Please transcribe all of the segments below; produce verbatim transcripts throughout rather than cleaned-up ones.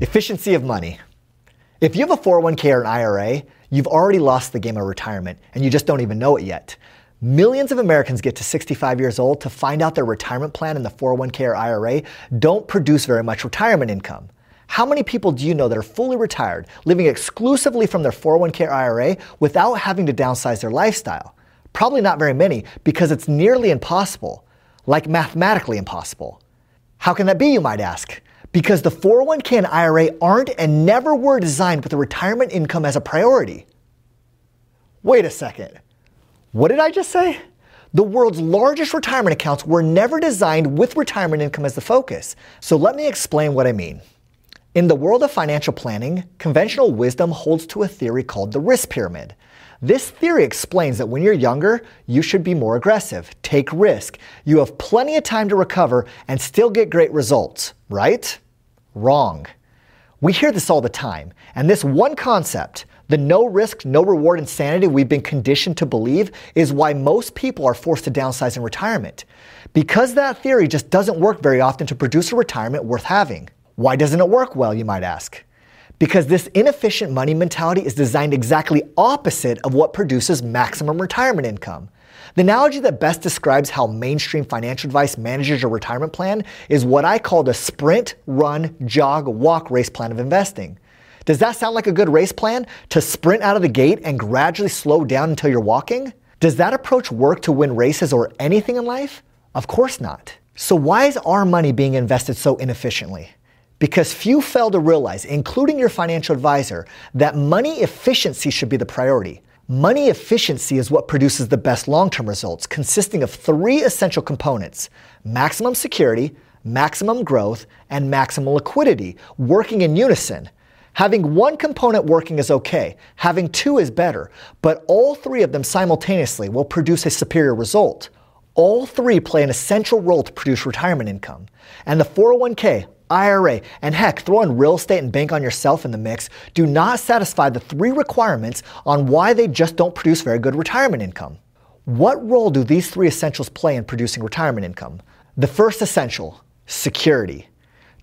Efficiency of money. If you have a four oh one k or an I R A, you've already lost the game of retirement and you just don't even know it yet. Millions of Americans get to sixty-five years old to find out their retirement plan and the four oh one k or I R A don't produce very much retirement income. How many people do you know that are fully retired, living exclusively from their four oh one k or I R A without having to downsize their lifestyle? Probably not very many, because it's nearly impossible, like mathematically impossible. How can that be, you might ask? Because the four oh one k and I R A aren't and never were designed with the retirement income as a priority. Wait a second. What did I just say? The world's largest retirement accounts were never designed with retirement income as the focus. So let me explain what I mean. In the world of financial planning, conventional wisdom holds to a theory called the risk pyramid. This theory explains that when you're younger, you should be more aggressive, take risk. You have plenty of time to recover and still get great results, right? Wrong. We hear this all the time, and this one concept, the no risk, no reward insanity we've been conditioned to believe, is why most people are forced to downsize in retirement. Because that theory just doesn't work very often to produce a retirement worth having. Why doesn't it work well, you might ask? Because this inefficient money mentality is designed exactly opposite of what produces maximum retirement income. The analogy that best describes how mainstream financial advice manages your retirement plan is what I call the sprint, run, jog, walk race plan of investing. Does that sound like a good race plan? To sprint out of the gate and gradually slow down until you're walking? Does that approach work to win races or anything in life? Of course not. So why is our money being invested so inefficiently? Because few fail to realize, including your financial advisor, that money efficiency should be the priority. Money efficiency is what produces the best long-term results, consisting of three essential components: maximum security, maximum growth, and maximum liquidity, working in unison. Having one component working is okay, having two is better, but all three of them simultaneously will produce a superior result. All three play an essential role to produce retirement income. And the four oh one k, I R A, and heck, throw in real estate and bank on yourself in the mix, do not satisfy the three requirements on why they just don't produce very good retirement income. What role do these three essentials play in producing retirement income? The first essential, security.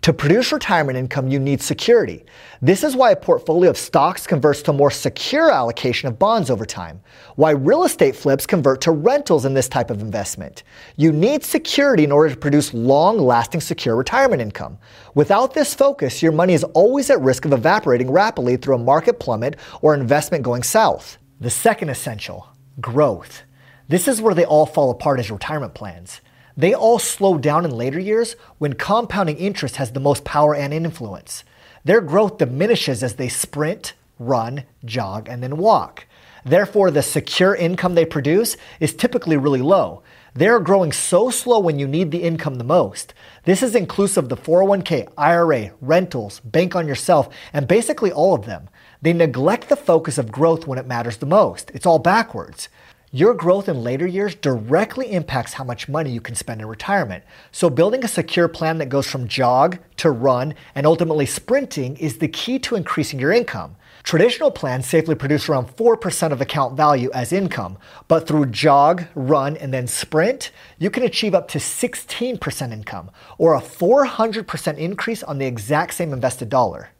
To produce retirement income, you need security. This is why a portfolio of stocks converts to a more secure allocation of bonds over time, why real estate flips convert to rentals in this type of investment. You need security in order to produce long-lasting, secure retirement income. Without this focus, your money is always at risk of evaporating rapidly through a market plummet or investment going south. The second essential, growth. This is where they all fall apart as retirement plans. They all slow down in later years when compounding interest has the most power and influence. Their growth diminishes as they sprint, run, jog, and then walk. Therefore, the secure income they produce is typically really low. They are growing so slow when you need the income the most. This is inclusive of the four oh one k, I R A, rentals, bank on yourself, and basically all of them. They neglect the focus of growth when it matters the most. It's all backwards. Your growth in later years directly impacts how much money you can spend in retirement. So building a secure plan that goes from jog to run and ultimately sprinting is the key to increasing your income. Traditional plans safely produce around four percent of account value as income, but through jog, run, and then sprint, you can achieve up to sixteen percent income, or a four hundred percent increase on the exact same invested dollar.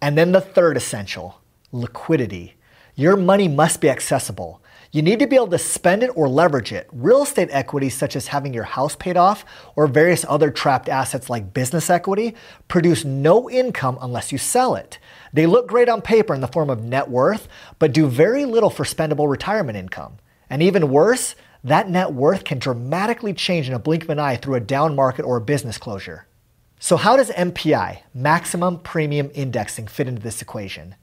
And then the third essential, liquidity. Your money must be accessible. You need to be able to spend it or leverage it. Real estate equity, such as having your house paid off or various other trapped assets like business equity, produce no income unless you sell it. They look great on paper in the form of net worth, but do very little for spendable retirement income. And even worse, that net worth can dramatically change in a blink of an eye through a down market or a business closure. So how does M P I, Maximum Premium Indexing, fit into this equation?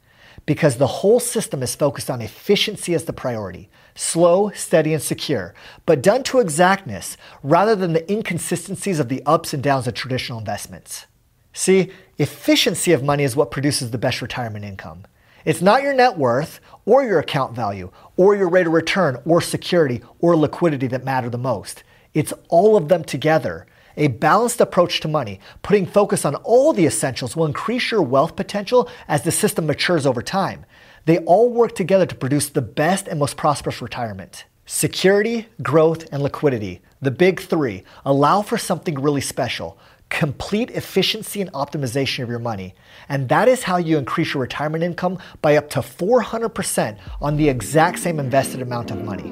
Because the whole system is focused on efficiency as the priority, slow, steady, and secure, but done to exactness rather than the inconsistencies of the ups and downs of traditional investments. See, efficiency of money is what produces the best retirement income. It's not your net worth or your account value or your rate of return or security or liquidity that matter the most. It's all of them together. A balanced approach to money, putting focus on all the essentials, will increase your wealth potential as the system matures over time. They all work together to produce the best and most prosperous retirement. Security, growth, and liquidity, the big three, allow for something really special. complete efficiency and optimization of your money. And that is how you increase your retirement income by up to four hundred percent on the exact same invested amount of money.